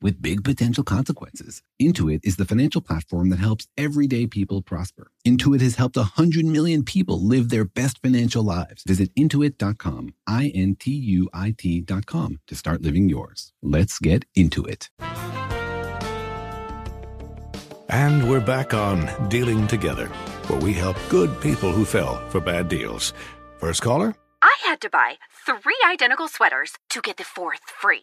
with big potential consequences. Intuit is the financial platform that helps everyday people prosper. Intuit has helped 100 million people live their best financial lives. Visit intuit.com, INTUIT.com, to start living yours. Let's get into it. And we're back on Dealing Together, where we help good people who fell for bad deals. First caller? I had to buy 3 identical sweaters to get the 4th free.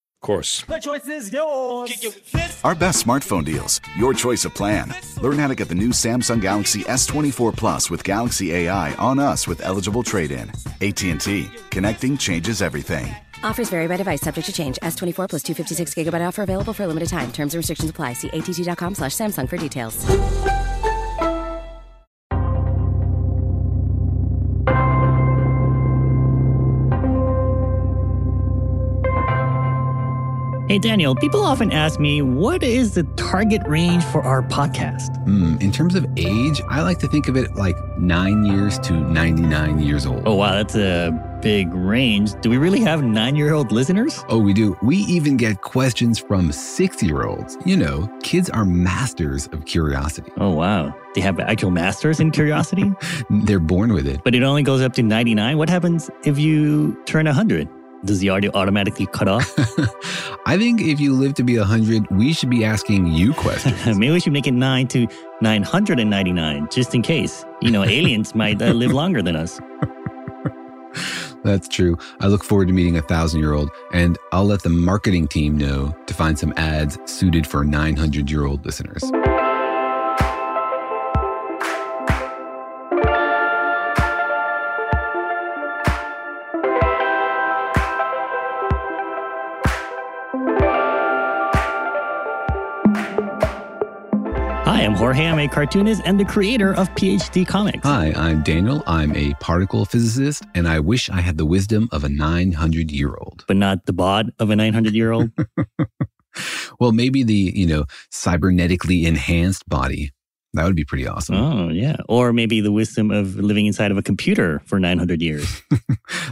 Course. The choice is yours. Our best smartphone deals. Your choice of plan. Learn how to get the new Samsung Galaxy S24 Plus with Galaxy AI on us with eligible trade-in. AT&T. Connecting changes everything. Offers vary by device. Subject to change. S24 plus 256GB offer available for a limited time. Terms and restrictions apply. See att.com/Samsung for details. Hey, Daniel, people often ask me, what is the target range for our podcast? In terms of age, I like to think of it like 9 years to 99 years old. Oh, wow, that's a big range. Do we really have 9-year-old listeners? Oh, we do. We even get questions from 6-year-olds. You know, kids are masters of curiosity. Oh, wow. They have actual masters in curiosity? They're born with it. But it only goes up to 99. What happens if you turn 100? Does the audio automatically cut off? I think if you live to be 100, we should be asking you questions. Maybe we should make it 9 to 999, just in case. You know, aliens might live longer than us. That's true. I look forward to meeting a 1,000-year-old, and I'll let the marketing team know to find some ads suited for 900-year-old listeners. Hi, I'm Jorge. I'm a cartoonist and the creator of PhD Comics. Hi, I'm Daniel. I'm a particle physicist, and I wish I had the wisdom of a 900-year-old. But not the bod of a 900-year-old? Well, maybe the, cybernetically enhanced body. That would be pretty awesome. Oh, yeah. Or maybe the wisdom of living inside of a computer for 900 years.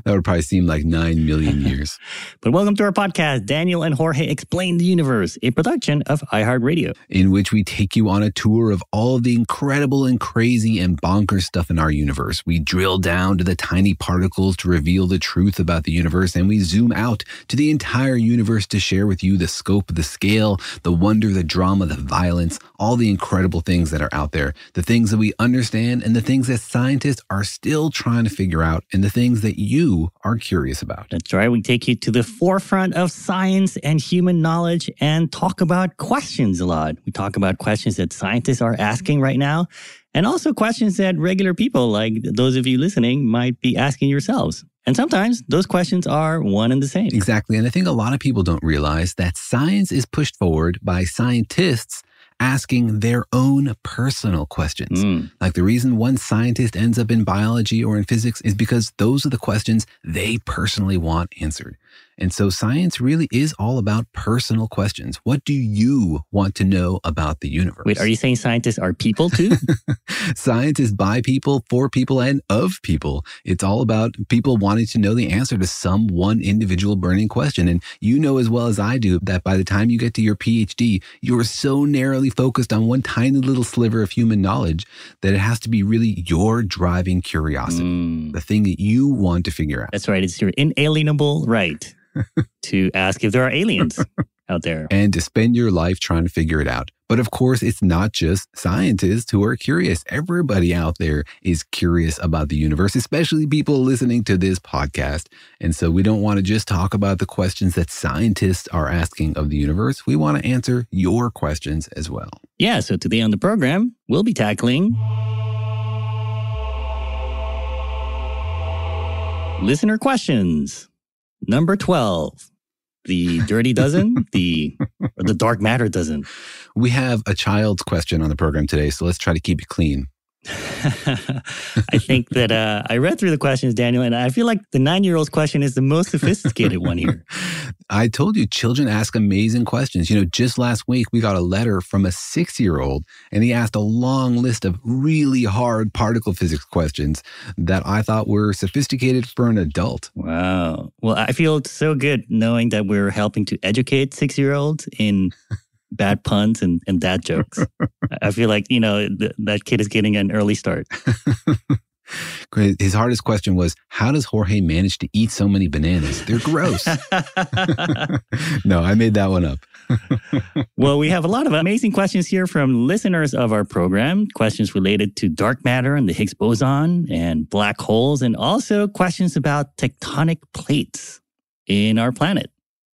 That would probably seem like 9 million years. But welcome to our podcast, Daniel and Jorge Explain the Universe, a production of iHeartRadio. In which we take you on a tour of all of the incredible and crazy and bonkers stuff in our universe. We drill down to the tiny particles to reveal the truth about the universe, and we zoom out to the entire universe to share with you the scope, the scale, the wonder, the drama, the violence, all the incredible things that are out there, the things that we understand and the things that scientists are still trying to figure out and the things that you are curious about. That's right. We take you to the forefront of science and human knowledge and talk about questions a lot. We talk about questions that scientists are asking right now and also questions that regular people like those of you listening might be asking yourselves. And sometimes those questions are one and the same. Exactly. And I think a lot of people don't realize that science is pushed forward by scientists asking their own personal questions. Like the reason one scientist ends up in biology or in physics is because those are the questions they personally want answered. And so science really is all about personal questions. What do you want to know about the universe? Wait, are you saying scientists are people too? Science is by people, for people, and of people. It's all about people wanting to know the answer to some one individual burning question. And you know as well as I do that by the time you get to your PhD, you're so narrowly focused on one tiny little sliver of human knowledge that it has to be really your driving curiosity, the thing that you want to figure out. That's right. It's your inalienable right to ask if there are aliens out there. And to spend your life trying to figure it out. But of course, it's not just scientists who are curious. Everybody out there is curious about the universe, especially people listening to this podcast. And so we don't want to just talk about the questions that scientists are asking of the universe. We want to answer your questions as well. Yeah, so today on the program, we'll be tackling listener questions. Number 12, the dirty dozen, the dark matter dozen. We have a child's question on the program today, so let's try to keep it clean. I think that I read through the questions, Daniel, and I feel like the 9-year-old's question is the most sophisticated one here. I told you, children ask amazing questions. You know, just last week, we got a letter from a 6-year-old, and he asked a long list of really hard particle physics questions that I thought were sophisticated for an adult. Wow. Well, I feel so good knowing that we're helping to educate 6-year-olds in bad puns and dad jokes. I feel like, you know, that kid is getting an early start. His hardest question was, how does Jorge manage to eat so many bananas? They're gross. No, I made that one up. Well, we have a lot of amazing questions here from listeners of our program. Questions related to dark matter and the Higgs boson and black holes, and also questions about tectonic plates in our planet.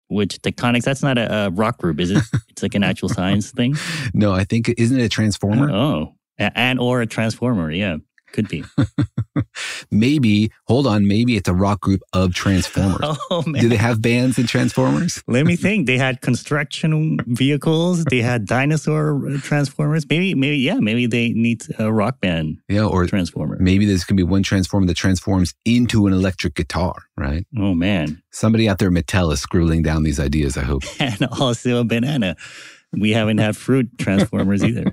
Which tectonics, that's not a rock group, is it? It's like an actual science thing. No, I think, isn't it a transformer? Oh, and or a transformer, yeah. Could be. Maybe it's a rock group of Transformers. Oh, man. Do they have bands in Transformers? Let me think. They had construction vehicles. They had dinosaur Transformers. Maybe they need a rock band. Yeah, or Transformer. Maybe this could be one Transformer that transforms into an electric guitar, right? Oh, man. Somebody out there, Mattel, is scribbling down these ideas, I hope. And also a banana. We haven't had fruit Transformers either.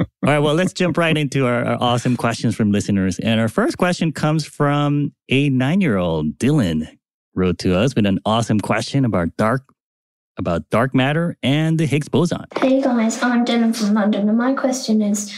All right, well, let's jump right into our awesome questions from listeners. And our first question comes from a 9-year-old. Dylan wrote to us with an awesome question about dark matter and the Higgs boson. Hey guys, I'm Dylan from London, and my question is,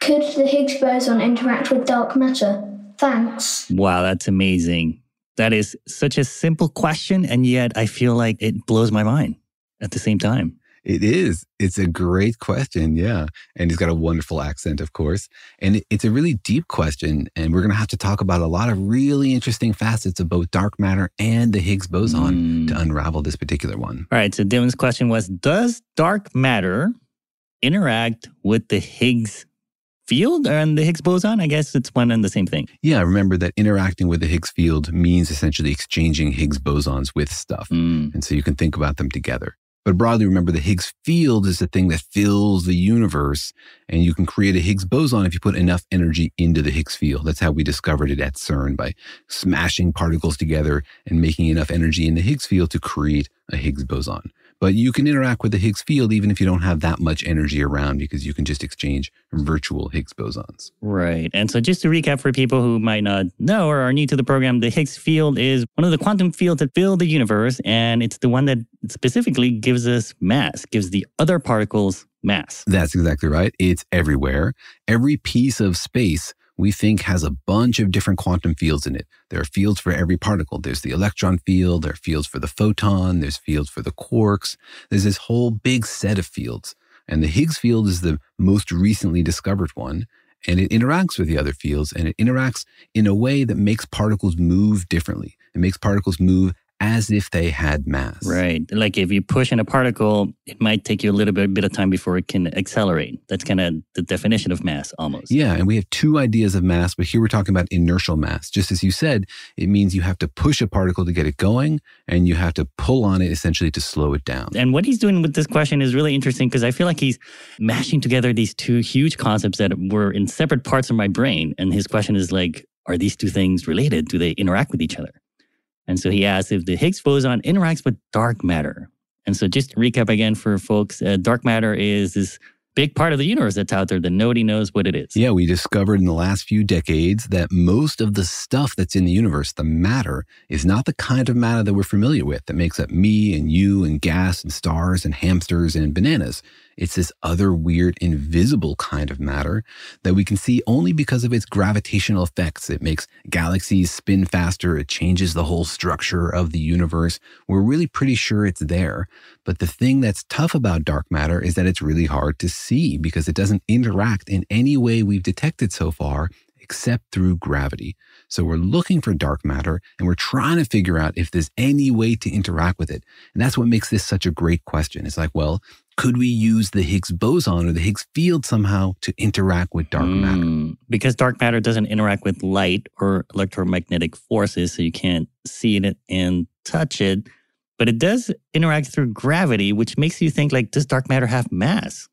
could the Higgs boson interact with dark matter? Thanks. Wow, that's amazing. That is such a simple question, and yet I feel like it blows my mind at the same time. It is. It's a great question, yeah. And he's got a wonderful accent, of course. And it's a really deep question, and we're going to have to talk about a lot of really interesting facets of both dark matter and the Higgs boson to unravel this particular one. All right, so Dylan's question was, does dark matter interact with the Higgs field and the Higgs boson? I guess it's one and the same thing. Yeah, remember that interacting with the Higgs field means essentially exchanging Higgs bosons with stuff. And so you can think about them together. But broadly, remember, the Higgs field is the thing that fills the universe, and you can create a Higgs boson if you put enough energy into the Higgs field. That's how we discovered it at CERN, by smashing particles together and making enough energy in the Higgs field to create a Higgs boson. But you can interact with the Higgs field even if you don't have that much energy around, because you can just exchange virtual Higgs bosons. Right. And so just to recap for people who might not know or are new to the program, the Higgs field is one of the quantum fields that fill the universe, and it's the one that specifically gives us mass, gives the other particles mass. That's exactly right. It's everywhere. Every piece of space we think has a bunch of different quantum fields in it. There are fields for every particle. There's the electron field, there are fields for the photon, there's fields for the quarks. There's this whole big set of fields. And the Higgs field is the most recently discovered one, and it interacts with the other fields, and it interacts in a way that makes particles move differently. It makes particles move as if they had mass. Right. Like if you push in a particle, it might take you a little bit of time before it can accelerate. That's kind of the definition of mass almost. Yeah, and we have two ideas of mass, but here we're talking about inertial mass. Just as you said, it means you have to push a particle to get it going, and you have to pull on it essentially to slow it down. And what he's doing with this question is really interesting, because I feel like he's mashing together these two huge concepts that were in separate parts of my brain. And his question is like, are these two things related? Do they interact with each other? And so he asked if the Higgs boson interacts with dark matter. And so just to recap again for folks, dark matter is this big part of the universe that's out there that nobody knows what it is. Yeah, we discovered in the last few decades that most of the stuff that's in the universe, the matter, is not the kind of matter that we're familiar with that makes up me and you and gas and stars and hamsters and bananas. It's this other weird, invisible kind of matter that we can see only because of its gravitational effects. It makes galaxies spin faster. It changes the whole structure of the universe. We're really pretty sure it's there. But the thing that's tough about dark matter is that it's really hard to see because it doesn't interact in any way we've detected so far, except through gravity. So we're looking for dark matter, and we're trying to figure out if there's any way to interact with it. And that's what makes this such a great question. It's like, well, could we use the Higgs boson or the Higgs field somehow to interact with dark matter? Because dark matter doesn't interact with light or electromagnetic forces, so you can't see it and touch it. But it does interact through gravity, which makes you think, like, does dark matter have mass?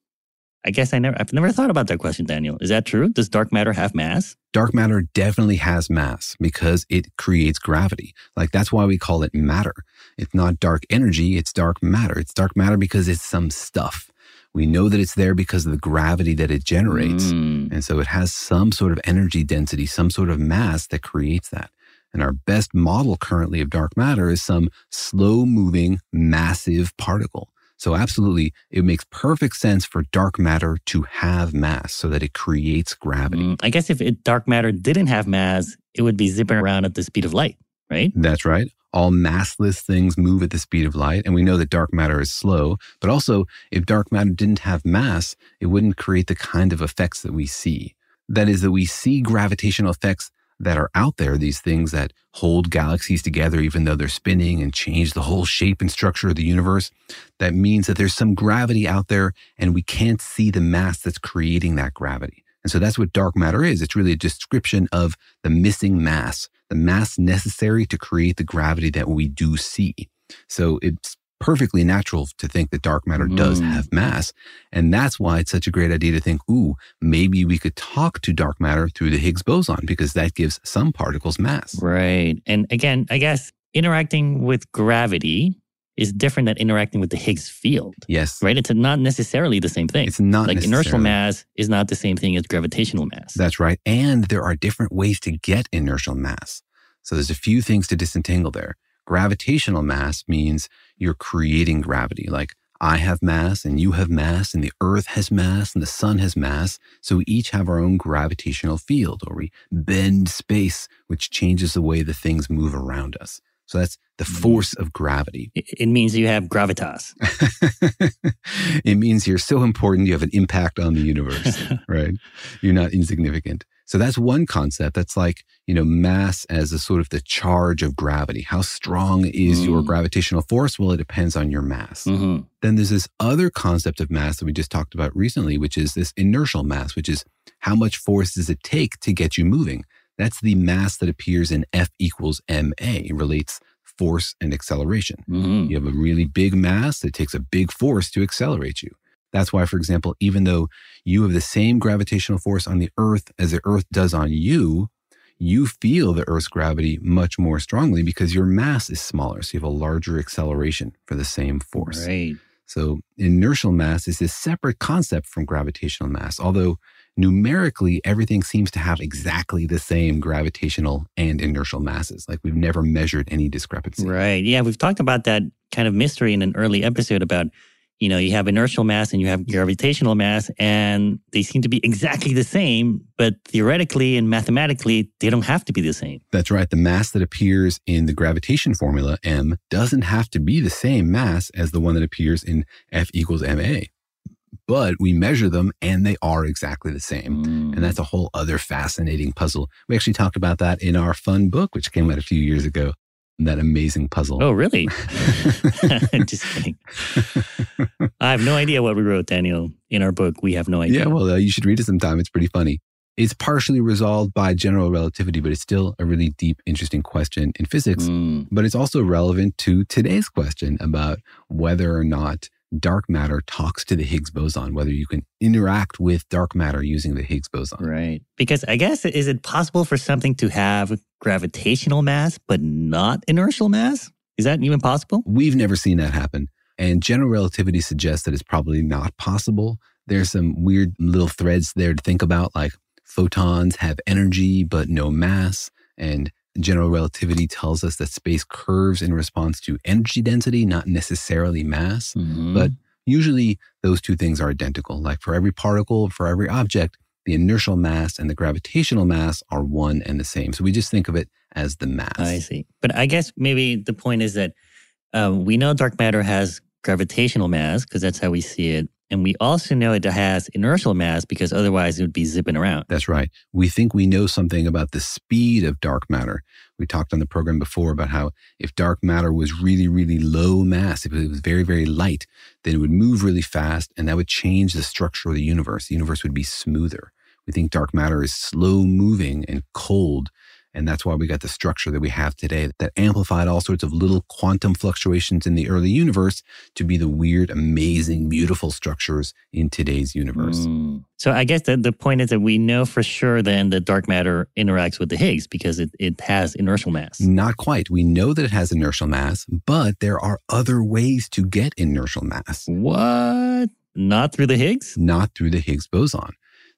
I guess I've never thought about that question, Daniel. Is that true? Does dark matter have mass? Dark matter definitely has mass because it creates gravity. Like, that's why we call it matter. It's not dark energy, it's dark matter. It's dark matter because it's some stuff. We know that it's there because of the gravity that it generates. And so it has some sort of energy density, some sort of mass that creates that. And our best model currently of dark matter is some slow-moving, massive particle. So absolutely, it makes perfect sense for dark matter to have mass so that it creates gravity. I guess if dark matter didn't have mass, it would be zipping around at the speed of light, right? That's right. All massless things move at the speed of light, and we know that dark matter is slow. But also, if dark matter didn't have mass, it wouldn't create the kind of effects that we see. That is, that we see gravitational effects that are out there, these things that hold galaxies together even though they're spinning and change the whole shape and structure of the universe. That means that there's some gravity out there and we can't see the mass that's creating that gravity. And so that's what dark matter is. It's really a description of the missing mass, the mass necessary to create the gravity that we do see. So it's perfectly natural to think that dark matter does have mass. And that's why it's such a great idea to think, maybe we could talk to dark matter through the Higgs boson because that gives some particles mass. Right. And again, I guess interacting with gravity is different than interacting with the Higgs field. Yes. Right? It's not necessarily the same thing. It's not like inertial mass is not the same thing as gravitational mass. That's right. And there are different ways to get inertial mass. So there's a few things to disentangle there. Gravitational mass means you're creating gravity. Like, I have mass and you have mass and the earth has mass and the sun has mass. So we each have our own gravitational field, or we bend space, which changes the way the things move around us. So that's the force of gravity. It means you have gravitas. It means you're so important you have an impact on the universe, right? You're not insignificant. So that's one concept that's like, mass as a sort of the charge of gravity. How strong is your gravitational force? Well, it depends on your mass. Then there's this other concept of mass that we just talked about recently, which is this inertial mass, which is how much force does it take to get you moving? That's the mass that appears in F equals MA. It relates force and acceleration. You have a really big mass that takes a big force to accelerate you. That's why, for example, even though you have the same gravitational force on the Earth as the Earth does on you, you feel the Earth's gravity much more strongly because your mass is smaller. So you have a larger acceleration for the same force. Right. So inertial mass is this separate concept from gravitational mass, although numerically, everything seems to have exactly the same gravitational and inertial masses. Like, we've never measured any discrepancy. Right. Yeah, we've talked about that kind of mystery in an early episode about you have inertial mass and you have gravitational mass, and they seem to be exactly the same, but theoretically and mathematically, they don't have to be the same. That's right. The mass that appears in the gravitation formula, M, doesn't have to be the same mass as the one that appears in F equals MA. But we measure them and they are exactly the same. And that's a whole other fascinating puzzle. We actually talked about that in our fun book, which came out a few years ago. That amazing puzzle. Oh, really? Just kidding. I have no idea what we wrote, Daniel, in our book. We have no idea. Yeah, well, you should read it sometime. It's pretty funny. It's partially resolved by general relativity, but it's still a really deep, interesting question in physics. But it's also relevant to today's question about whether or not dark matter talks to the Higgs boson, whether you can interact with dark matter using the Higgs boson. Right. Because I guess, is it possible for something to have gravitational mass, but not inertial mass? Is that even possible? We've never seen that happen. And general relativity suggests that it's probably not possible. There's some weird little threads there to think about, like photons have energy but no mass. And general relativity tells us that space curves in response to energy density, not necessarily mass. Mm-hmm. But usually those two things are identical. Like for every particle, for every object, the inertial mass and the gravitational mass are one and the same. So we just think of it as the mass. I see. But I guess maybe the point is that we know dark matter has gravitational mass because that's how we see it. And we also know it has inertial mass because otherwise it would be zipping around. That's right. We think we know something about the speed of dark matter. We talked on the program before about how if dark matter was really, really low mass, if it was very, very light, then it would move really fast and that would change the structure of the universe. The universe would be smoother. We think dark matter is slow moving and cold. And that's why we got the structure that we have today that amplified all sorts of little quantum fluctuations in the early universe to be the weird, amazing, beautiful structures in today's universe. Mm. So I guess the point is that we know for sure then that dark matter interacts with the Higgs because it has inertial mass. Not quite. We know that it has inertial mass, but there are other ways to get inertial mass. What? Not through the Higgs? Not through the Higgs boson.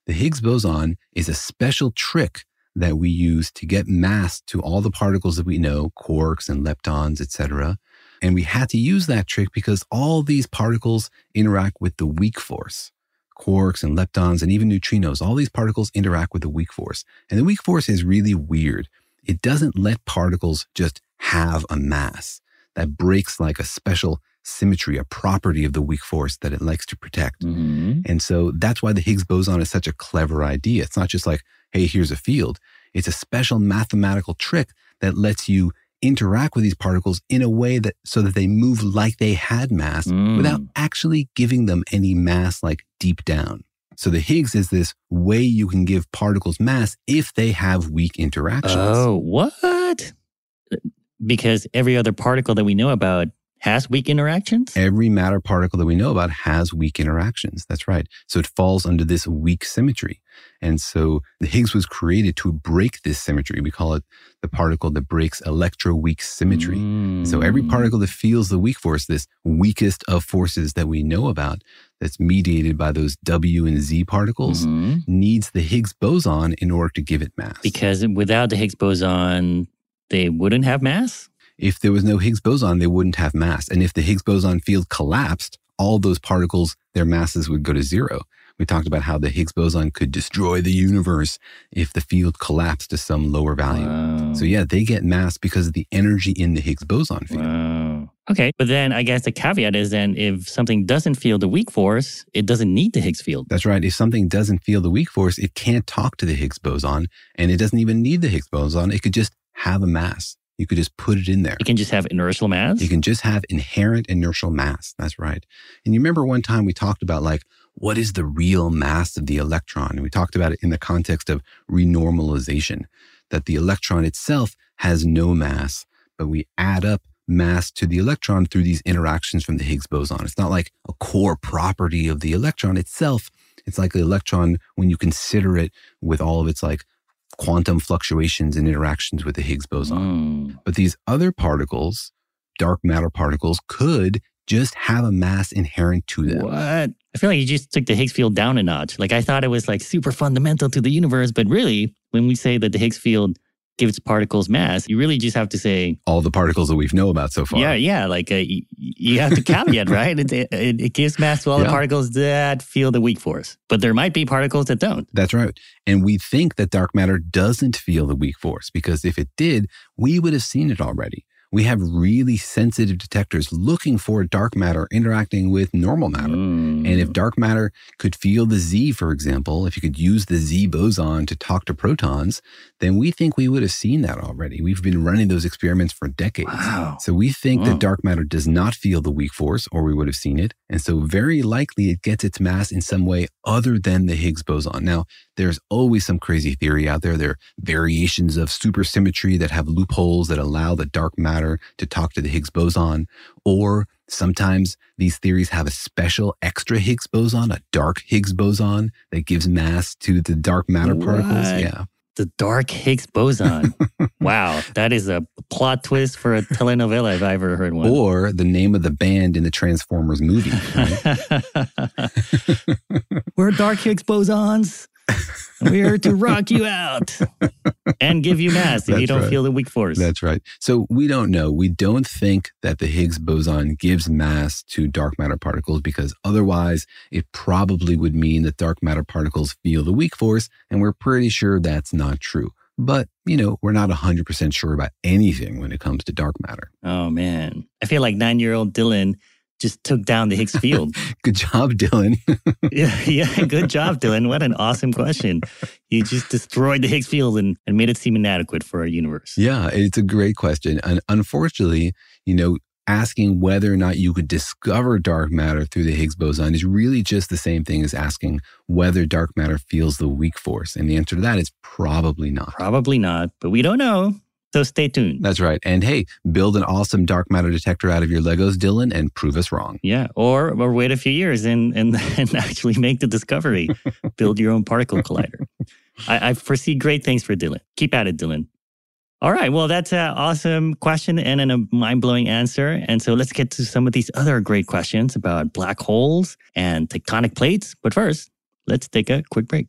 The Higgs boson is a special trick that we use to get mass to all the particles that we know, quarks and leptons, etc. And we had to use that trick because all these particles interact with the weak force. Quarks and leptons and even neutrinos, all these particles interact with the weak force. And the weak force is really weird. It doesn't let particles just have a mass. That breaks like a special symmetry, a property of the weak force that it likes to protect. Mm-hmm. And so that's why the Higgs boson is such a clever idea. It's not just like, hey, here's a field. It's a special mathematical trick that lets you interact with these particles in a way that so that they move like they had mass without actually giving them any mass like deep down. So the Higgs is this way you can give particles mass if they have weak interactions. Oh, what? Because every other particle that we know about has weak interactions? Every matter particle that we know about has weak interactions. That's right. So it falls under this weak symmetry. And so the Higgs was created to break this symmetry. We call it the particle that breaks electroweak symmetry. Mm. So every particle that feels the weak force, this weakest of forces that we know about, that's mediated by those W and Z particles, needs the Higgs boson in order to give it mass. Because without the Higgs boson, they wouldn't have mass? If there was no Higgs boson, they wouldn't have mass. And if the Higgs boson field collapsed, all those particles, their masses would go to zero. We talked about how the Higgs boson could destroy the universe if the field collapsed to some lower value. Wow. So yeah, they get mass because of the energy in the Higgs boson field. Wow. Okay, but then I guess the caveat is then if something doesn't feel the weak force, it doesn't need the Higgs field. That's right. If something doesn't feel the weak force, it can't talk to the Higgs boson and it doesn't even need the Higgs boson. It could just have a mass. You could just put it in there. It can just have inertial mass? You can just have inherent inertial mass. That's right. And you remember one time we talked about like, what is the real mass of the electron? And we talked about it in the context of renormalization, that the electron itself has no mass, but we add up mass to the electron through these interactions from the Higgs boson. It's not like a core property of the electron itself. It's like the electron when you consider it with all of its like quantum fluctuations and interactions with the Higgs boson. Mm. But these other particles, dark matter particles, could just have a mass inherent to them. What? I feel like you just took the Higgs field down a notch. Like I thought it was like super fundamental to the universe, but really when we say that the Higgs field gives particles mass, you really just have to say... all the particles that we've know about so far. Yeah. Like you have to caveat, right? It gives mass to all the particles that feel the weak force. But there might be particles that don't. That's right. And we think that dark matter doesn't feel the weak force because if it did, we would have seen it already. We have really sensitive detectors looking for dark matter interacting with normal matter. Mm. And if dark matter could feel the Z, for example, if you could use the Z boson to talk to protons, then we think we would have seen that already. We've been running those experiments for decades. Wow. So we think that dark matter does not feel the weak force, or we would have seen it. And so very likely it gets its mass in some way other than the Higgs boson. Now, there's always some crazy theory out there. There are variations of supersymmetry that have loopholes that allow the dark matter to talk to the Higgs boson. Or sometimes these theories have a special extra Higgs boson, a dark Higgs boson that gives mass to the dark matter particles. Yeah. The dark Higgs boson. Wow, that is a plot twist for a telenovela if I ever heard one. Or the name of the band in the Transformers movie. Right? We're dark Higgs bosons. We're here to rock you out and give you mass if you don't feel the weak force. That's right. So we don't know. We don't think that the Higgs boson gives mass to dark matter particles because otherwise it probably would mean that dark matter particles feel the weak force, and we're pretty sure that's not true. But, you know, we're not 100% sure about anything when it comes to dark matter. Oh, man. I feel like 9-year-old Dylan just took down the Higgs field. Good job, Dylan. Yeah, good job, Dylan. What an awesome question. You just destroyed the Higgs field and made it seem inadequate for our universe. Yeah, it's a great question. And unfortunately, you know, asking whether or not you could discover dark matter through the Higgs boson is really just the same thing as asking whether dark matter feels the weak force. And the answer to that is probably not. Probably not, but we don't know. So stay tuned. That's right. And hey, build an awesome dark matter detector out of your Legos, Dylan, and prove us wrong. Yeah, or wait a few years and actually make the discovery. Build your own particle collider. I foresee great things for Dylan. Keep at it, Dylan. All right, well, that's an awesome question and a mind-blowing answer. And so let's get to some of these other great questions about black holes and tectonic plates. But first, let's take a quick break.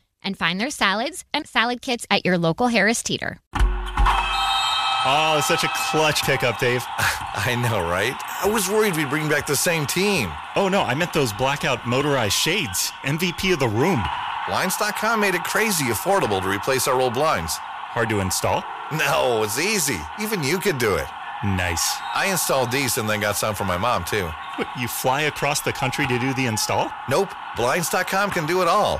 and find their salads and salad kits at your local Harris Teeter. Oh, it's such a clutch pickup, Dave. I know, right? I was worried we'd bring back the same team. Oh, no, I meant those blackout motorized shades. MVP of the room. Blinds.com made it crazy affordable to replace our old blinds. Hard to install? No, it's easy. Even you could do it. Nice. I installed these and then got some for my mom, too. What, you fly across the country to do the install? Nope. Blinds.com can do it all.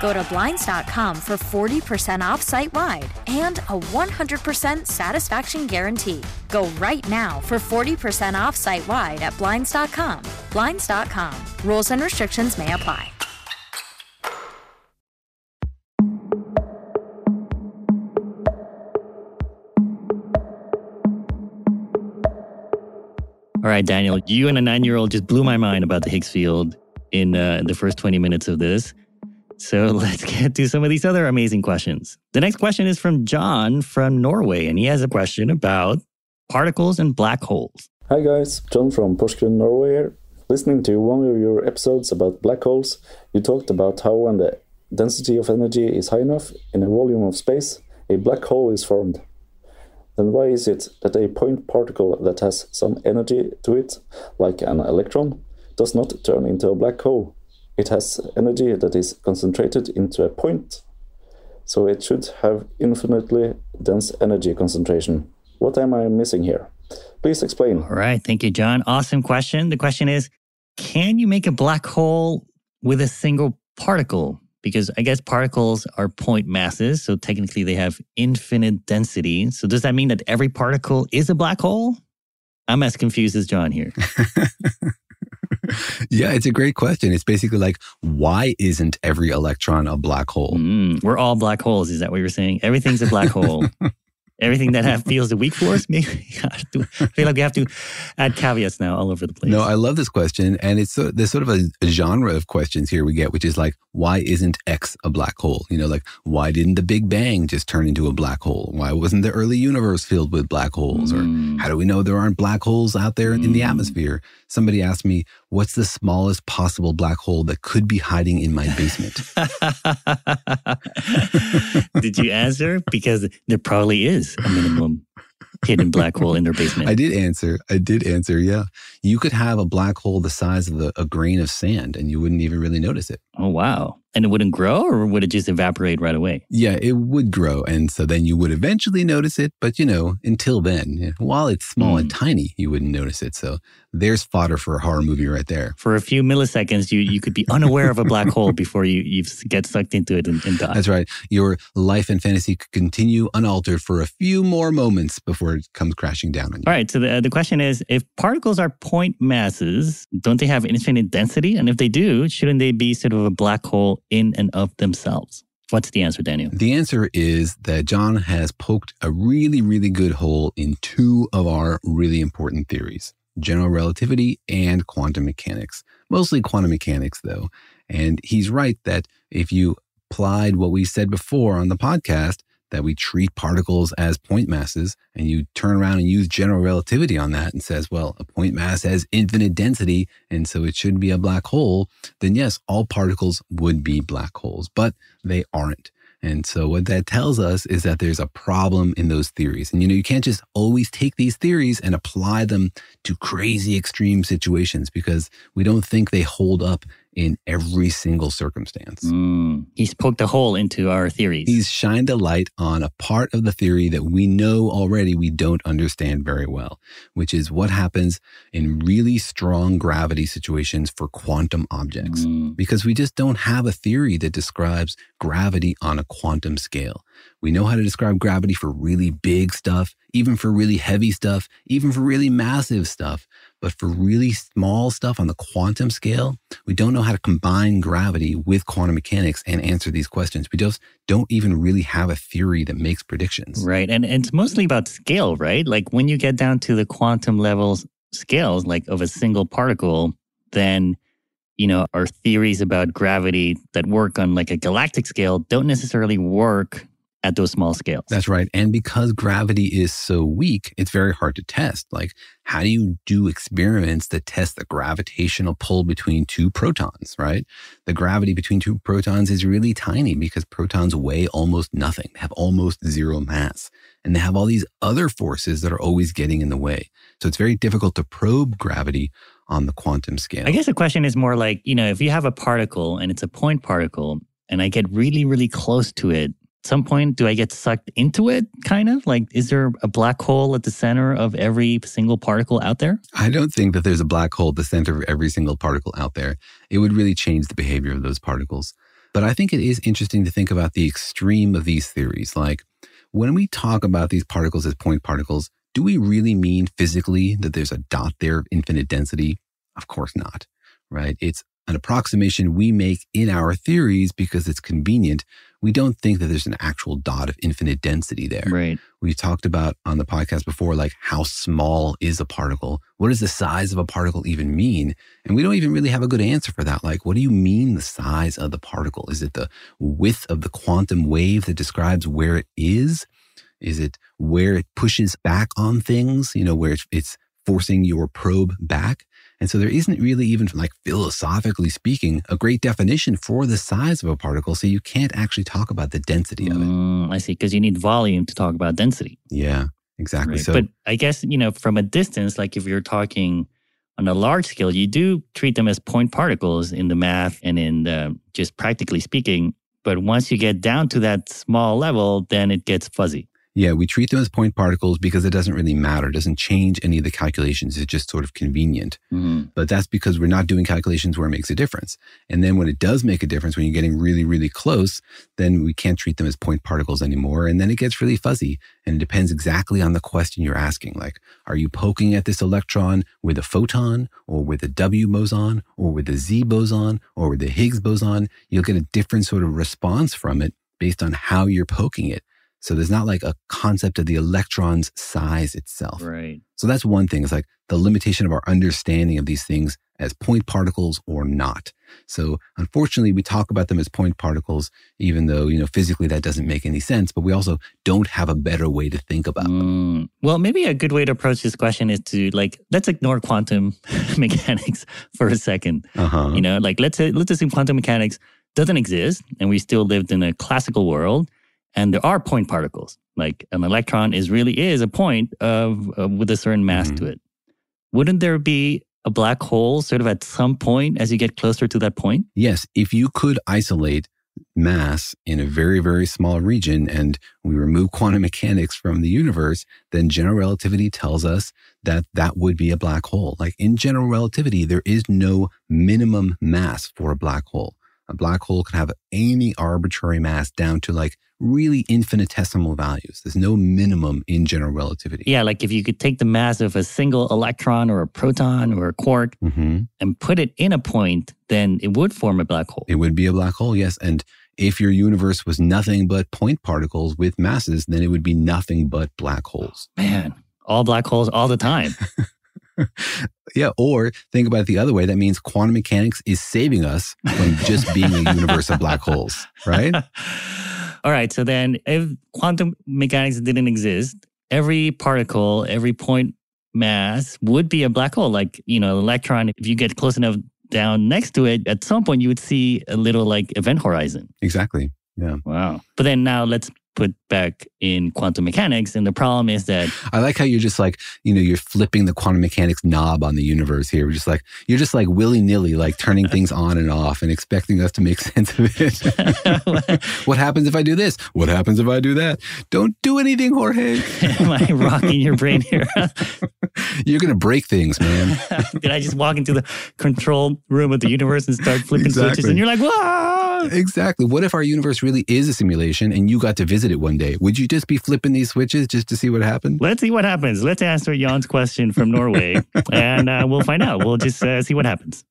Go to Blinds.com for 40% off site-wide and a 100% satisfaction guarantee. Go right now for 40% off site-wide at Blinds.com. Blinds.com. Rules and restrictions may apply. All right, Daniel, you and a 9-year-old just blew my mind about the Higgs field in the first 20 minutes of this. So let's get to some of these other amazing questions. The next question is from John from Norway, and he has a question about particles and black holes. Hi guys, John from Porsgrunn, Norway here. Listening to one of your episodes about black holes, you talked about how when the density of energy is high enough in a volume of space, a black hole is formed. Then why is it that a point particle that has some energy to it, like an electron, does not turn into a black hole? It has energy that is concentrated into a point, so it should have infinitely dense energy concentration. What am I missing here? Please explain. All right. Thank you, John. Awesome question. The question is, can you make a black hole with a single particle? Because I guess particles are point masses, so technically they have infinite density. So does that mean that every particle is a black hole? I'm as confused as John here. Yeah, it's a great question. It's basically like, why isn't every electron a black hole? We're all black holes. Is that what you're saying? Everything's a black hole. Everything that feels the weak force, maybe. I feel like we have to add caveats now all over the place. No, I love this question. And it's there's sort of a genre of questions here we get, which is like, why isn't X a black hole? You know, like, why didn't the Big Bang just turn into a black hole? Why wasn't the early universe filled with black holes? Or how do we know there aren't black holes out there in the atmosphere? Somebody asked me, what's the smallest possible black hole that could be hiding in my basement? Did you answer? Because there probably is a minimum hidden black hole in their basement. I did answer, yeah. You could have a black hole the size of a grain of sand and you wouldn't even really notice it. Oh, wow. And it wouldn't grow, or would it just evaporate right away? Yeah, it would grow. And so then you would eventually notice it. But, you know, until then, while it's small and tiny, you wouldn't notice it. So there's fodder for a horror movie right there. For a few milliseconds, you could be unaware of a black hole before you get sucked into it and die. That's right. Your life and fantasy could continue unaltered for a few more moments before it comes crashing down on you. All right. So the question is, if particles are point masses, don't they have infinite density? And if they do, shouldn't they be sort of a black hole in and of themselves? What's the answer, Daniel? The answer is that John has poked a really, really good hole in two of our really important theories, general relativity and quantum mechanics. Mostly quantum mechanics, though. And he's right that if you applied what we said before on the podcast, that we treat particles as point masses, and you turn around and use general relativity on that and says, well, a point mass has infinite density, and so it should be a black hole, then yes, all particles would be black holes, but they aren't. And so what that tells us is that there's a problem in those theories. And, you know, you can't just always take these theories and apply them to crazy extreme situations, because we don't think they hold up in every single circumstance. He's poked a hole into our theories. He's shined a light on a part of the theory that we know already we don't understand very well, which is what happens in really strong gravity situations for quantum objects, because we just don't have a theory that describes gravity on a quantum scale. We know how to describe gravity for really big stuff, even for really heavy stuff, even for really massive stuff. But for really small stuff on the quantum scale, we don't know how to combine gravity with quantum mechanics and answer these questions. We just don't even really have a theory that makes predictions. Right. And it's mostly about scale, right? Like when you get down to the quantum level scales, like of a single particle, then, you know, our theories about gravity that work on like a galactic scale don't necessarily work at those small scales. That's right. And because gravity is so weak, it's very hard to test. Like, how do you do experiments that test the gravitational pull between two protons, right? The gravity between two protons is really tiny because protons weigh almost nothing. They have almost zero mass. And they have all these other forces that are always getting in the way. So it's very difficult to probe gravity on the quantum scale. I guess the question is more like, you know, if you have a particle and it's a point particle and I get really, really close to it, at some point, do I get sucked into it, kind of? Like, is there a black hole at the center of every single particle out there? I don't think that there's a black hole at the center of every single particle out there. It would really change the behavior of those particles. But I think it is interesting to think about the extreme of these theories. Like, when we talk about these particles as point particles, do we really mean physically that there's a dot there of infinite density? Of course not, right? It's an approximation we make in our theories because it's convenient. We don't think that there's an actual dot of infinite density there. Right. We talked about on the podcast before, like, how small is a particle? What does the size of a particle even mean? And we don't even really have a good answer for that. Like, what do you mean the size of the particle? Is it the width of the quantum wave that describes where it is? Is it where it pushes back on things, you know, where it's forcing your probe back? And so there isn't really, even like philosophically speaking, a great definition for the size of a particle. So you can't actually talk about the density of it. I see, because you need volume to talk about density. Yeah, exactly. Right. So, but I guess, you know, from a distance, like if you're talking on a large scale, you do treat them as point particles in the math and in the, just practically speaking. But once you get down to that small level, then it gets fuzzy. Yeah, we treat them as point particles because it doesn't really matter. It doesn't change any of the calculations. It's just sort of convenient. Mm-hmm. But that's because we're not doing calculations where it makes a difference. And then when it does make a difference, when you're getting really, really close, then we can't treat them as point particles anymore. And then it gets really fuzzy. And it depends exactly on the question you're asking. Like, are you poking at this electron with a photon or with a W boson or with a Z boson or with a Higgs boson? You'll get a different sort of response from it based on how you're poking it. So there's not like a concept of the electron's size itself. Right. So that's one thing. It's like the limitation of our understanding of these things as point particles or not. So unfortunately, we talk about them as point particles, even though, you know, physically that doesn't make any sense. But we also don't have a better way to think about them. Well, maybe a good way to approach this question is to let's ignore quantum mechanics for a second. Uh-huh. You know, let's assume quantum mechanics doesn't exist and we still lived in a classical world. And there are point particles. Like an electron is a point with a certain mass to it. Wouldn't there be a black hole sort of at some point as you get closer to that point? Yes. If you could isolate mass in a very, very small region and we remove quantum mechanics from the universe, then general relativity tells us that that would be a black hole. Like in general relativity, there is no minimum mass for a black hole. A black hole can have any arbitrary mass down to really infinitesimal values. There's no minimum in general relativity. Yeah, like if you could take the mass of a single electron or a proton or a quark and put it in a point, then it would form a black hole. It would be a black hole, yes. And if your universe was nothing but point particles with masses, then it would be nothing but black holes. Oh, man, all black holes all the time. Yeah, or think about it the other way. That means quantum mechanics is saving us from just being a universe of black holes, right? All right, so then if quantum mechanics didn't exist, every particle, every point mass would be a black hole. Like, you know, an electron, if you get close enough down next to it, at some point you would see a little event horizon. Exactly, yeah. Wow. But then now let's put back in quantum mechanics. And the problem is that... I like how you're just you're flipping the quantum mechanics knob on the universe here. We're just you're just willy-nilly, turning things on and off and expecting us to make sense of it. What happens if I do this? What happens if I do that? Don't do anything, Jorge. Am I rocking your brain here? You're going to break things, man. Did I just walk into the control room of the universe and start flipping switches? And you're whoa! Exactly. What if our universe really is a simulation and you got to visit it one day? Would you just be flipping these switches just to see what happened? Let's see what happens. Let's answer Jan's question from Norway and we'll find out. We'll just see what happens.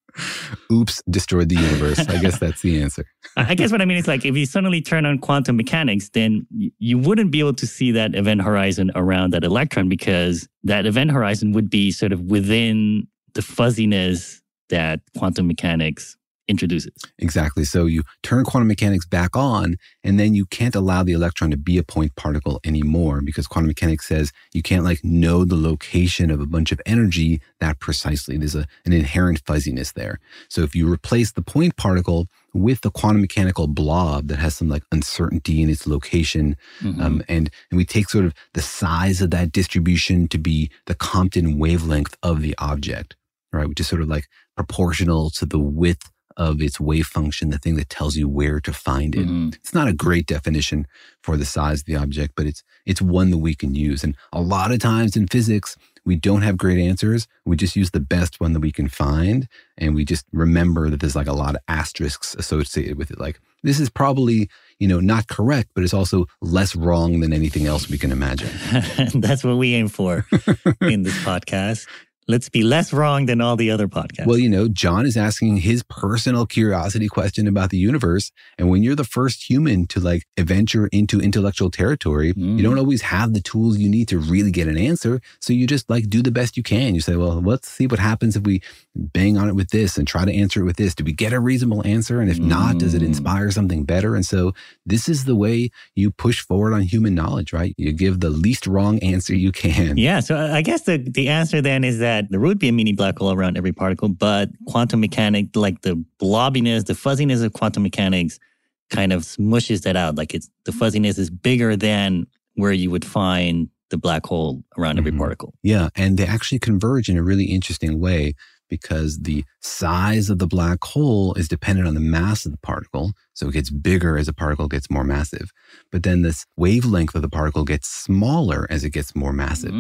Oops, destroyed the universe. I guess that's the answer. I guess what I mean is if you suddenly turn on quantum mechanics, then you wouldn't be able to see that event horizon around that electron because that event horizon would be sort of within the fuzziness that quantum mechanics introduces. Exactly. So you turn quantum mechanics back on, and then you can't allow the electron to be a point particle anymore because quantum mechanics says you can't know the location of a bunch of energy that precisely. There's an inherent fuzziness there. So if you replace the point particle with the quantum mechanical blob that has some uncertainty in its location, and we take sort of the size of that distribution to be the Compton wavelength of the object, right? Which is sort of proportional to the width of its wave function, the thing that tells you where to find it. It's not a great definition for the size of the object, but it's one that we can use. And a lot of times in physics, we don't have great answers. We just use the best one that we can find. And we just remember that there's a lot of asterisks associated with it. This is probably, not correct, but it's also less wrong than anything else we can imagine. That's what we aim for in this podcast. Let's be less wrong than all the other podcasts. Well, John is asking his personal curiosity question about the universe. And when you're the first human to venture into intellectual territory, you don't always have the tools you need to really get an answer. So you just do the best you can. You say, well, let's see what happens if we bang on it with this and try to answer it with this. Do we get a reasonable answer? And if not, does it inspire something better? And so this is the way you push forward on human knowledge, right? You give the least wrong answer you can. Yeah. So I guess the answer then is that there would be a mini black hole around every particle, but quantum mechanics, the blobbiness, the fuzziness of quantum mechanics kind of smushes that out. The fuzziness is bigger than where you would find the black hole around every particle. Yeah, and they actually converge in a really interesting way. because the size of the black hole is dependent on the mass of the particle. So it gets bigger as a particle gets more massive. But then this wavelength of the particle gets smaller as it gets more massive.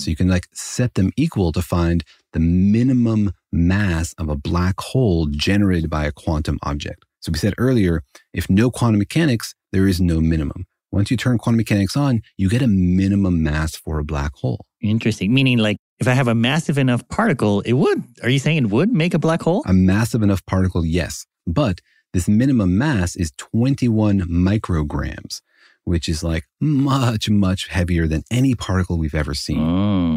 So you can like set them equal to find the minimum mass of a black hole generated by a quantum object. So we said earlier, if no quantum mechanics, there is no minimum. Once you turn quantum mechanics on, you get a minimum mass for a black hole. Interesting. Meaning like, if I have a massive enough particle, it would. Are you saying it would make a black hole? A massive enough particle, yes. But this minimum mass is 21 micrograms, which is like much, much heavier than any particle we've ever seen.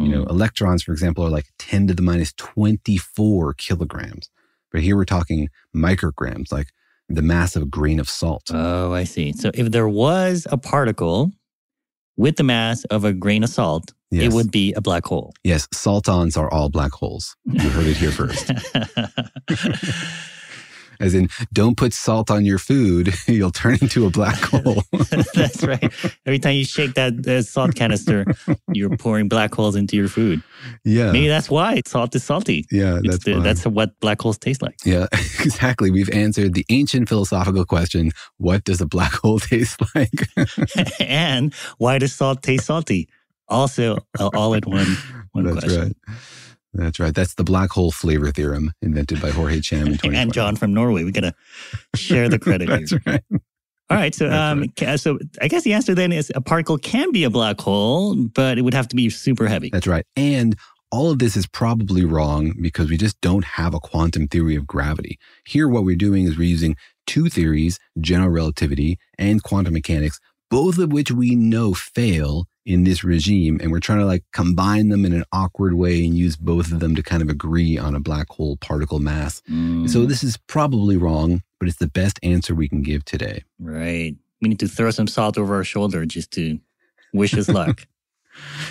You know, electrons, for example, are like 10 to the minus 24 kilograms. But here we're talking micrograms, like the mass of a grain of salt. Oh, I see. So if there was a particle with the mass of a grain of salt, yes, it would be a black hole. Yes, saltons are all black holes. You heard it here first. As in, don't put salt on your food, you'll turn into a black hole. That's right. Every time you shake that salt canister, you're pouring black holes into your food. Yeah. Maybe that's why salt is salty. Yeah, that's what black holes taste like. Yeah, exactly. We've answered the ancient philosophical question, what does a black hole taste like? And why does salt taste salty? Also, all at one that's question. Right. That's right. That's the black hole flavor theorem invented by Jorge Cham in 2020. And John from Norway. We got to share the credit that's here. Right. All right. So so I guess the answer then is a particle can be a black hole, but it would have to be super heavy. That's right. And all of this is probably wrong because we just don't have a quantum theory of gravity. Here, what we're doing is we're using two theories, general relativity and quantum mechanics, both of which we know fail in this regime, and we're trying to like combine them in an awkward way and use both of them to kind of agree on a black hole particle mass. So this is probably wrong, but it's the best answer we can give today. Right. We need to throw some salt over our shoulder just to wish us luck.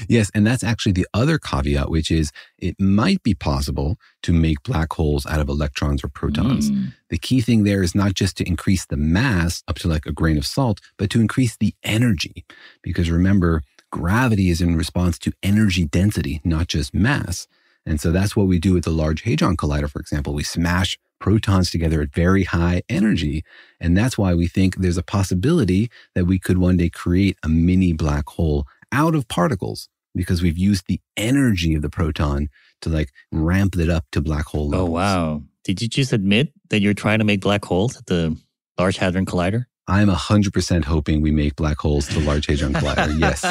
Yes, and that's actually the other caveat, which is it might be possible to make black holes out of electrons or protons. The key thing there is not just to increase the mass up to like a grain of salt, but to increase the energy. Because remember, gravity is in response to energy density, not just mass. And so that's what we do with the Large Hadron Collider, for example. We smash protons together at very high energy. And that's why we think there's a possibility that we could one day create a mini black hole out of particles, because we've used the energy of the proton to like ramp it up to black hole levels. Oh, wow. Did you just admit that you're trying to make black holes at the Large Hadron Collider? I'm 100% hoping we make black holes to the Large Hadron Collider. Yes.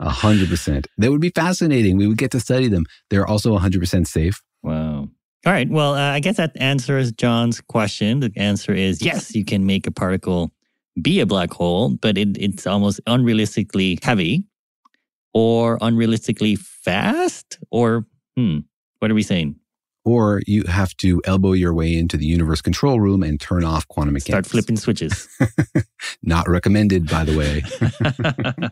100%. That would be fascinating. We would get to study them. They're also 100% safe. Wow. All right. Well, I guess that answers John's question. The answer is yes, you can make a particle be a black hole, but it's almost unrealistically heavy or unrealistically fast or, what are we saying? Or you have to elbow your way into the universe control room and turn off quantum mechanics. Start flipping switches. Not recommended, by the way.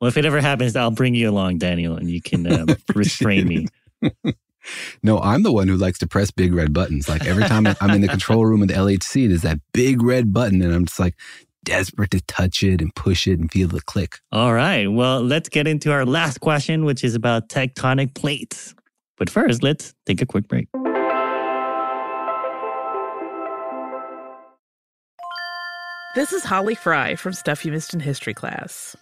Well, if it ever happens, I'll bring you along, Daniel, and you can restrain me. No, I'm the one who likes to press big red buttons. Like every time I'm in the control room of the LHC, there's that big red button and I'm just like desperate to touch it and push it and feel the click. All right. Well, let's get into our last question, which is about tectonic plates. But first, let's take a quick break. This is Holly Fry from Stuff You Missed in History class.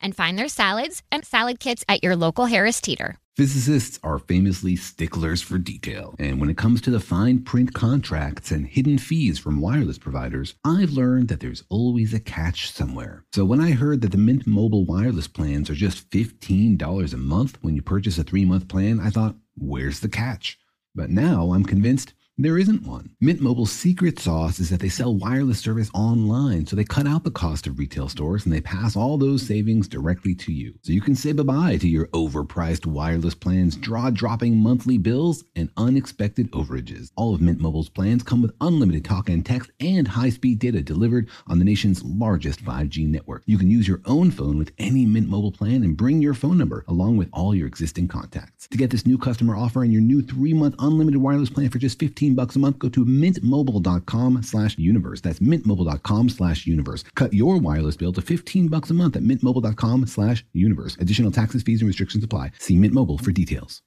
and find their salads and salad kits at your local Harris Teeter. Physicists are famously sticklers for detail, and when it comes to the fine print contracts and hidden fees from wireless providers, I've learned that there's always a catch somewhere. So when I heard that the Mint Mobile wireless plans are just $15 a month when you purchase a 3-month plan, I thought, where's the catch? But now I'm convinced there isn't one. Mint Mobile's secret sauce is that they sell wireless service online, so they cut out the cost of retail stores and they pass all those savings directly to you. So you can say bye-bye to your overpriced wireless plans, jaw-dropping monthly bills, and unexpected overages. All of Mint Mobile's plans come with unlimited talk and text and high-speed data delivered on the nation's largest 5G network. You can use your own phone with any Mint Mobile plan and bring your phone number along with all your existing contacts. To get this new customer offer and your new 3-month unlimited wireless plan for just $15 a month, go to mintmobile.com/universe. That's mintmobile.com/universe. Cut your wireless bill to $15 a month at mintmobile.com/universe. Additional taxes, fees, and restrictions apply. See Mint Mobile for details.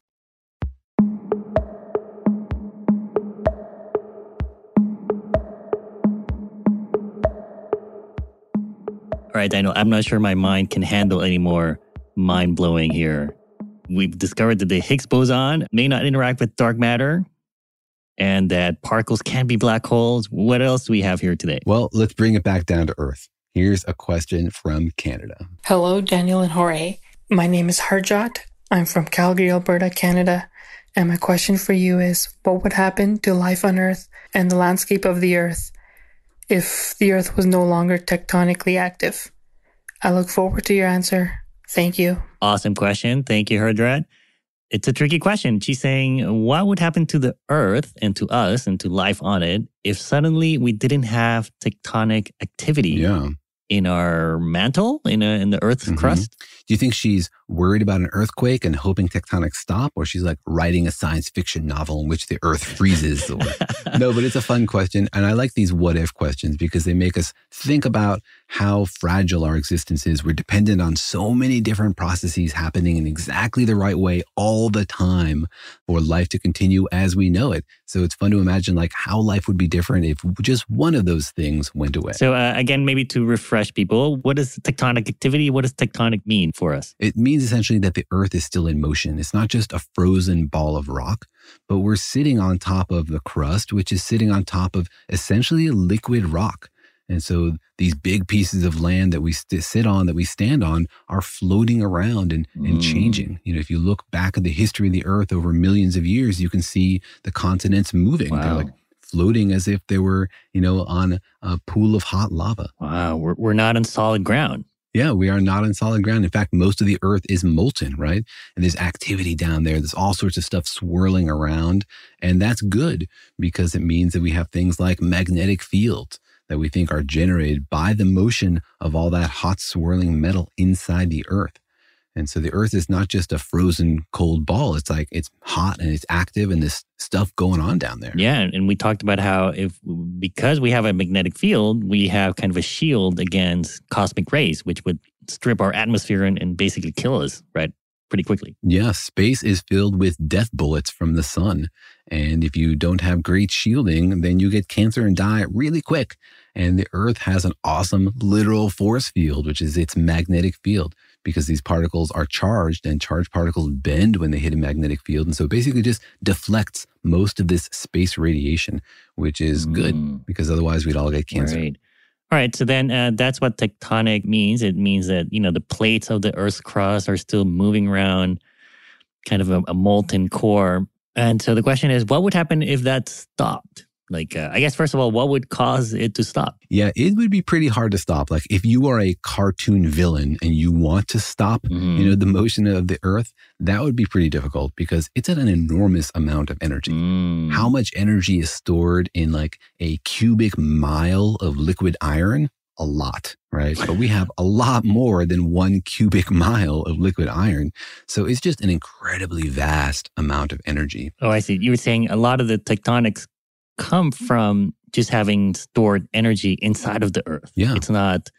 All right, Daniel, I'm not sure my mind can handle any more mind-blowing here. We've discovered that the Higgs boson may not interact with dark matter, and that particles can be black holes. What else do we have here today? Well, let's bring it back down to Earth. Here's a question from Canada. Hello, Daniel and Jorge. My name is Harjot. I'm from Calgary, Alberta, Canada. And my question for you is, what would happen to life on Earth and the landscape of the Earth if the Earth was no longer tectonically active? I look forward to your answer. Thank you. Awesome question. Thank you, Harjot. It's a tricky question. She's saying, what would happen to the Earth and to us and to life on it if suddenly we didn't have tectonic activity in our mantle, in the Earth's crust? Do you think she's worried about an earthquake and hoping tectonics stop? Or she's like writing a science fiction novel in which the Earth freezes? No, but it's a fun question. And I like these what-if questions because they make us think about how fragile our existence is. We're dependent on so many different processes happening in exactly the right way all the time for life to continue as we know it. So it's fun to imagine like how life would be different if just one of those things went away. So again, maybe to refresh people, what is tectonic activity? What does tectonic mean for us? It means essentially that the Earth is still in motion. It's not just a frozen ball of rock, but we're sitting on top of the crust, which is sitting on top of essentially liquid rock. And so these big pieces of land that we sit on, that we stand on, are floating around and changing. You know, if you look back at the history of the Earth over millions of years, you can see the continents moving. Wow. They're like floating as if they were, on a pool of hot lava. Wow, we're not on solid ground. Yeah, we are not on solid ground. In fact, most of the Earth is molten, right? And there's activity down there. There's all sorts of stuff swirling around. And that's good because it means that we have things like magnetic fields that we think are generated by the motion of all that hot swirling metal inside the Earth. And so the Earth is not just a frozen cold ball. It's like it's hot and it's active and there's stuff going on down there. Yeah, and we talked about how because we have a magnetic field, we have kind of a shield against cosmic rays, which would strip our atmosphere and basically kill us, right? Pretty quickly. Yeah, space is filled with death bullets from the sun. And if you don't have great shielding, then you get cancer and die really quick. And the Earth has an awesome literal force field, which is its magnetic field, because these particles are charged and charged particles bend when they hit a magnetic field. And so it basically just deflects most of this space radiation, which is good because otherwise we'd all get cancer. Right. All right, so then that's what tectonic means. It means that, the plates of the Earth's crust are still moving around kind of a molten core. And so the question is, what would happen if that stopped? Like, I guess, first of all, what would cause it to stop? Yeah, it would be pretty hard to stop. Like, if you are a cartoon villain and you want to stop, the motion of the Earth, that would be pretty difficult because it's at an enormous amount of energy. How much energy is stored in like a cubic mile of liquid iron? a lot, right? But we have a lot more than 1 cubic mile of liquid iron. So it's just an incredibly vast amount of energy. Oh, I see. You were saying a lot of the tectonics come from just having stored energy inside of the Earth. Yeah. It's not,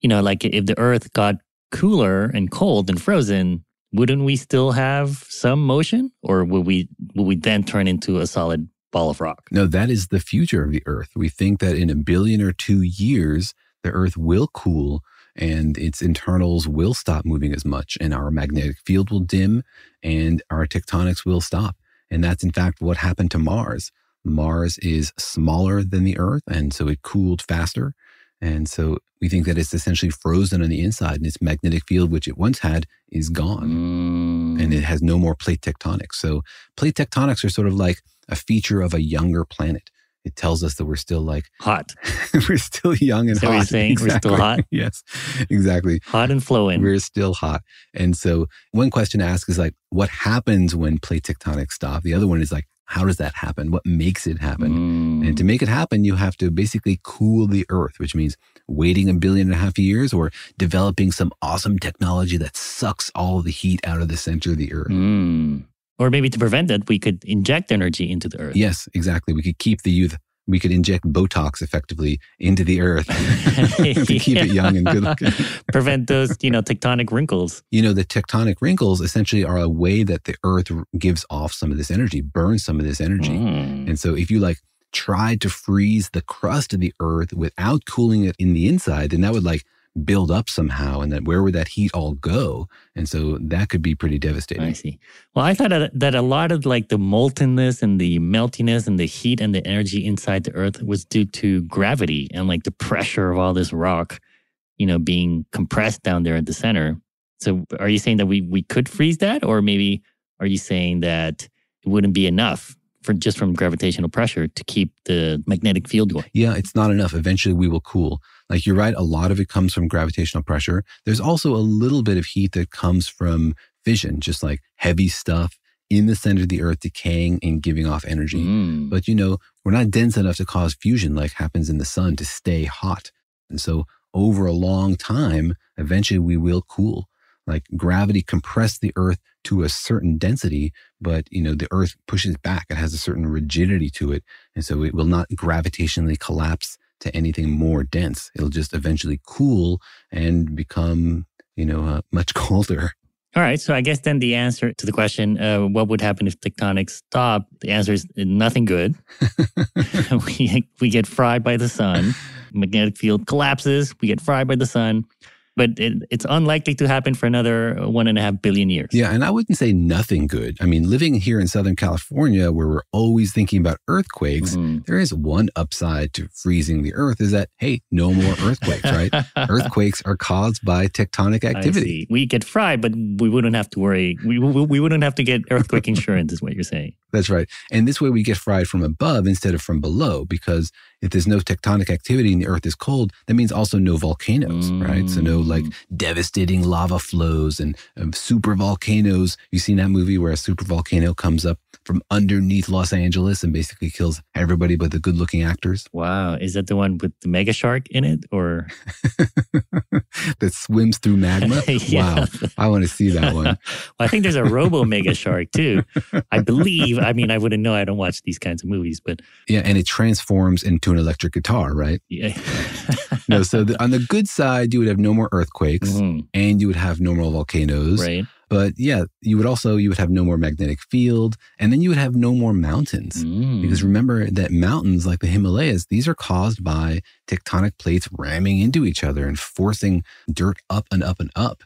you know, like if the Earth got cooler and cold and frozen, wouldn't we still have some motion? Or would we then turn into a solid ball of rock? No, that is the future of the Earth. We think that in 1 billion or 2 years, the Earth will cool and its internals will stop moving as much, and our magnetic field will dim and our tectonics will stop. And that's in fact what happened to Mars. Mars is smaller than the Earth, and so it cooled faster. And so we think that it's essentially frozen on the inside, and its magnetic field, which it once had, is gone. And it has no more plate tectonics. So plate tectonics are sort of like a feature of a younger planet. It tells us that we're still like... hot. We're still young and hot. Is that what you're saying? Exactly. We're still hot? Yes, exactly. Hot and flowing. We're still hot. And so one question to ask is like, what happens when plate tectonics stop? The other one is like, how does that happen? What makes it happen? And to make it happen, you have to basically cool the Earth, which means waiting 1.5 billion years or developing some awesome technology that sucks all the heat out of the center of the Earth. Or maybe to prevent that, we could inject energy into the Earth. Yes, exactly. We could keep the youth. We could inject Botox effectively into the Earth to keep it young and good looking. Prevent those, tectonic wrinkles. The tectonic wrinkles essentially are a way that the Earth gives off some of this energy, burns some of this energy. And so if you tried to freeze the crust of the Earth without cooling it in the inside, then that would build up somehow, and that where would that heat all go? And so that could be pretty devastating. I see. Well, I thought that a lot of the moltenness and the meltiness and the heat and the energy inside the Earth was due to gravity and the pressure of all this rock, being compressed down there at the center. So are you saying that we could freeze that? Or maybe are you saying that it wouldn't be enough from gravitational pressure to keep the magnetic field going? Yeah, it's not enough. Eventually we will cool. You're right, a lot of it comes from gravitational pressure. There's also a little bit of heat that comes from fission, just heavy stuff in the center of the Earth decaying and giving off energy. But, we're not dense enough to cause fusion like happens in the sun to stay hot. And so over a long time, eventually we will cool. Gravity compressed the Earth to a certain density, but, the Earth pushes back. It has a certain rigidity to it. And so it will not gravitationally collapse to anything more dense. It'll just eventually cool and become, much colder. All right. So I guess then the answer to the question, what would happen if tectonics stopped? The answer is nothing good. We get fried by the sun. Magnetic field collapses. We get fried by the sun. But it's unlikely to happen for another 1.5 billion years. Yeah, and I wouldn't say nothing good. I mean, living here in Southern California, where we're always thinking about earthquakes, there is one upside to freezing the Earth is that, hey, no more earthquakes, right? Earthquakes are caused by tectonic activity. We get fried, but we wouldn't have to worry. We wouldn't have to get earthquake insurance is what you're saying. That's right. And this way we get fried from above instead of from below, because if there's no tectonic activity and the Earth is cold, that means also no volcanoes, right? So no devastating lava flows and super volcanoes. You've seen that movie where a super volcano comes up from underneath Los Angeles and basically kills everybody but the good-looking actors. Wow. Is that the one with the mega shark in it, or? That swims through magma? Yeah. Wow. I want to see that one. Well, I think there's a robo-mega shark too. I believe. I mean, I wouldn't know. I don't watch these kinds of movies, but. Yeah, and it transforms into an electric guitar, right? Yeah. No, so on the good side, you would have no more earthquakes and you would have no more volcanoes. Right. But yeah, you would have no more magnetic field, and then you would have no more mountains. Because remember that mountains like the Himalayas, these are caused by tectonic plates ramming into each other and forcing dirt up and up and up.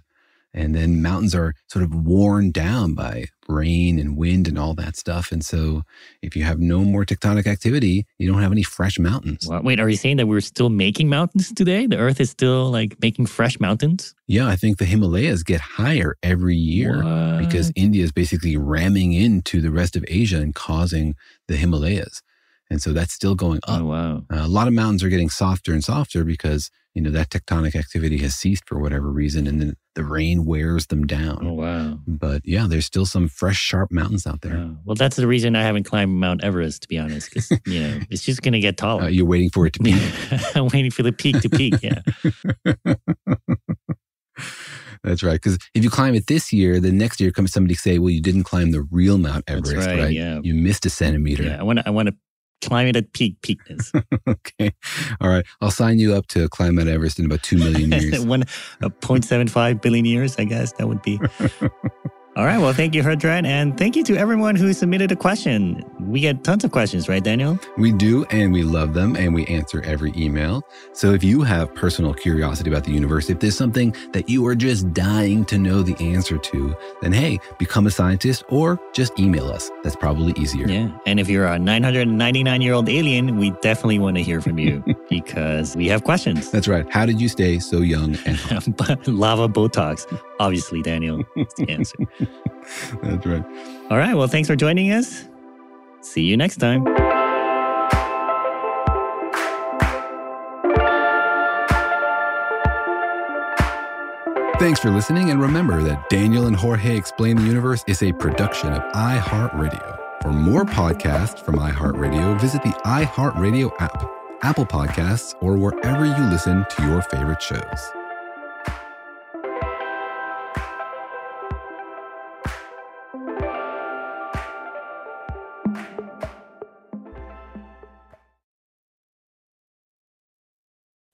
And then mountains are sort of worn down by rain and wind and all that stuff. And so if you have no more tectonic activity, you don't have any fresh mountains. Well, wait, are you saying that we're still making mountains today? The Earth is still making fresh mountains? Yeah, I think the Himalayas get higher every year because India is basically ramming into the rest of Asia and causing the Himalayas. And so that's still going up. Oh, wow. A lot of mountains are getting softer and softer because, that tectonic activity has ceased for whatever reason. And then The rain wears them down. Oh, wow. But yeah, there's still some fresh, sharp mountains out there. Wow. Well, that's the reason I haven't climbed Mount Everest, to be honest, because, you know, it's just going to get taller. You're waiting for it to peak. I'm waiting for the peak to peak, yeah. That's right. Because if you climb it this year, the next year comes somebody to say, well, you didn't climb the real Mount Everest. That's right, right? Yeah. You missed a centimeter. Yeah, I want to climb it at peakness. Okay. All right. I'll sign you up to climb Mount Everest in about 2 million years. 1.75 billion years, I guess that would be. All right. Well, thank you, Harjot. And thank you to everyone who submitted a question. We get tons of questions, right, Daniel? We do, and we love them, and we answer every email. So if you have personal curiosity about the universe, if there's something that you are just dying to know the answer to, then hey, become a scientist or just email us. That's probably easier. Yeah. And if you're a 999-year-old alien, we definitely want to hear from you because we have questions. That's right. How did you stay so young and hot? Lava Botox. Obviously, Daniel, is the answer. That's right. All right. Well, thanks for joining us. See you next time. Thanks for listening. And remember that Daniel and Jorge Explain the Universe is a production of iHeartRadio. For more podcasts from iHeartRadio, visit the iHeartRadio app, Apple Podcasts, or wherever you listen to your favorite shows.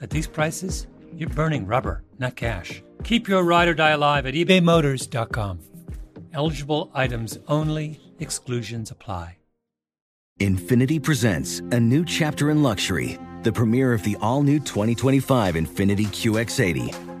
at these prices, you're burning rubber, not cash. Keep your ride or die alive at ebaymotors.com. Eligible items only. Exclusions apply. Infinity presents a new chapter in luxury. The premiere of the all-new 2025 Infinity QX80.